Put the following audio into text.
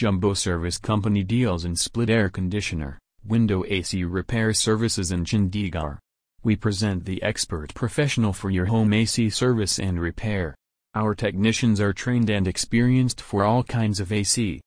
Jumbo Service Company deals in split air conditioner, window AC repair services in Chandigarh. We present the expert professional for your home AC service and repair. Our technicians are trained and experienced for all kinds of AC.